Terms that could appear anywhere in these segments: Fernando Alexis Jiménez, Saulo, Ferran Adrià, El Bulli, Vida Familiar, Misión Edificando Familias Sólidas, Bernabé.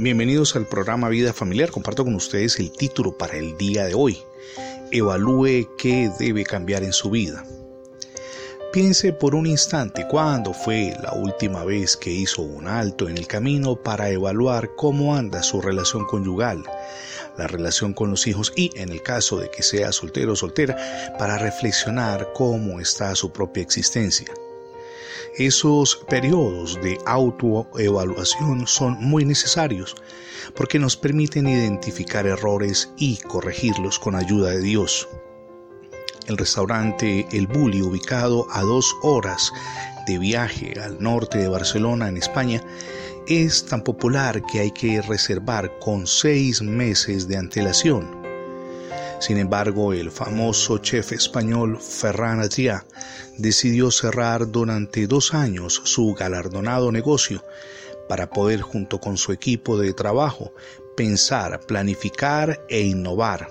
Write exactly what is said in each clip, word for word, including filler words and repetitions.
Bienvenidos al programa Vida Familiar. Comparto con ustedes el título para el día de hoy. Evalúe qué debe cambiar en su vida. Piense por un instante cuándo fue la última vez que hizo un alto en el camino para evaluar cómo anda su relación conyugal, la relación con los hijos y, en el caso de que sea soltero o soltera, para reflexionar cómo está su propia existencia. Esos periodos de autoevaluación son muy necesarios porque nos permiten identificar errores y corregirlos con ayuda de Dios. El restaurante El Bulli, ubicado a dos horas de viaje al norte de Barcelona, en España, es tan popular que hay que reservar con seis meses de antelación. Sin embargo, el famoso chef español Ferran Adrià decidió cerrar durante dos años su galardonado negocio para poder, junto con su equipo de trabajo, pensar, planificar e innovar.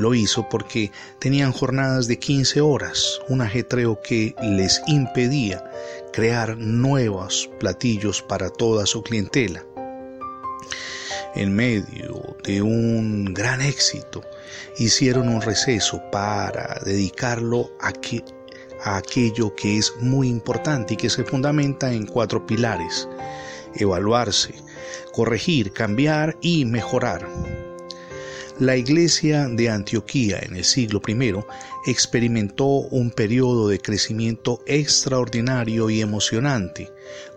Lo hizo porque tenían jornadas de quince horas, un ajetreo que les impedía crear nuevos platillos para toda su clientela. En medio de un gran éxito, hicieron un receso para dedicarlo a, que, a aquello que es muy importante y que se fundamenta en cuatro pilares: evaluarse, corregir, cambiar y mejorar. La iglesia de Antioquía en el siglo primero experimentó un periodo de crecimiento extraordinario y emocionante,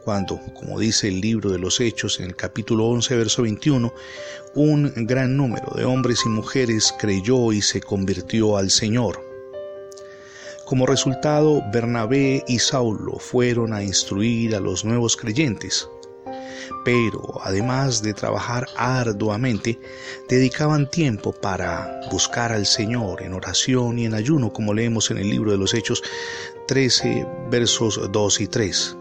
cuando, como dice el libro de los Hechos en el capítulo once, verso veintiuno, un gran número de hombres y mujeres creyó y se convirtió al Señor. Como resultado, Bernabé y Saulo fueron a instruir a los nuevos creyentes. Pero, además de trabajar arduamente, dedicaban tiempo para buscar al Señor en oración y en ayuno, como leemos en el libro de los Hechos trece, versos dos y tres.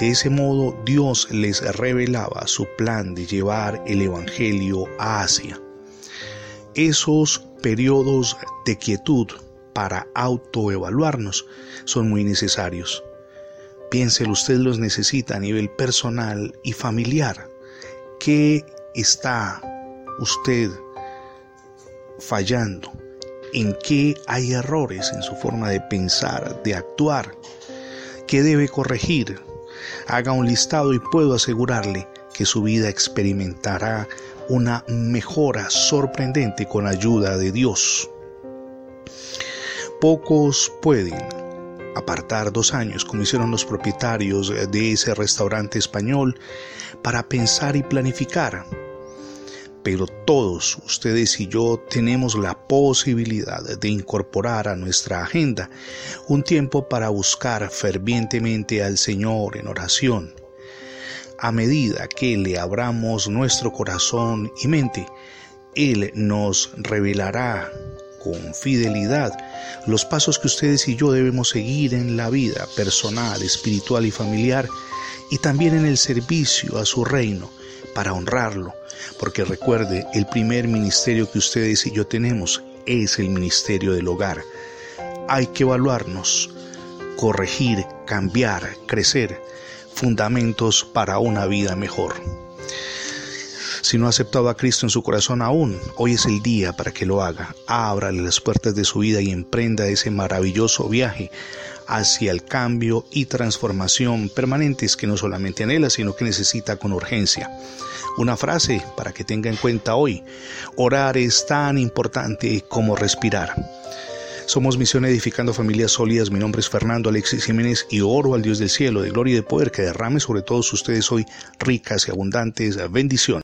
De ese modo, Dios les revelaba su plan de llevar el Evangelio a Asia. Esos periodos de quietud para autoevaluarnos son muy necesarios. Piénselo, usted los necesita a nivel personal y familiar. ¿Qué está usted fallando? ¿En qué hay errores en su forma de pensar, de actuar? ¿Qué debe corregir? Haga un listado y puedo asegurarle que su vida experimentará una mejora sorprendente con ayuda de Dios. Pocos pueden apartar dos años, como hicieron los propietarios de ese restaurante español, para pensar y planificar. Pero todos, ustedes y yo, tenemos la posibilidad de incorporar a nuestra agenda un tiempo para buscar fervientemente al Señor en oración. A medida que le abramos nuestro corazón y mente, Él nos revelará con fidelidad los pasos que ustedes y yo debemos seguir en la vida personal, espiritual y familiar, y también en el servicio a su reino para honrarlo, porque recuerde, el primer ministerio que ustedes y yo tenemos es el ministerio del hogar. Hay que evaluarnos, corregir, cambiar, crecer, fundamentos para una vida mejor. Si no ha aceptado a Cristo en su corazón aún, hoy es el día para que lo haga. Ábrale las puertas de su vida y emprenda ese maravilloso viaje hacia el cambio y transformación permanentes que no solamente anhela, sino que necesita con urgencia. Una frase para que tenga en cuenta hoy: orar es tan importante como respirar. Somos Misión Edificando Familias Sólidas. Mi nombre es Fernando Alexis Jiménez y oro al Dios del cielo, de gloria y de poder, que derrame sobre todos ustedes hoy ricas y abundantes bendiciones.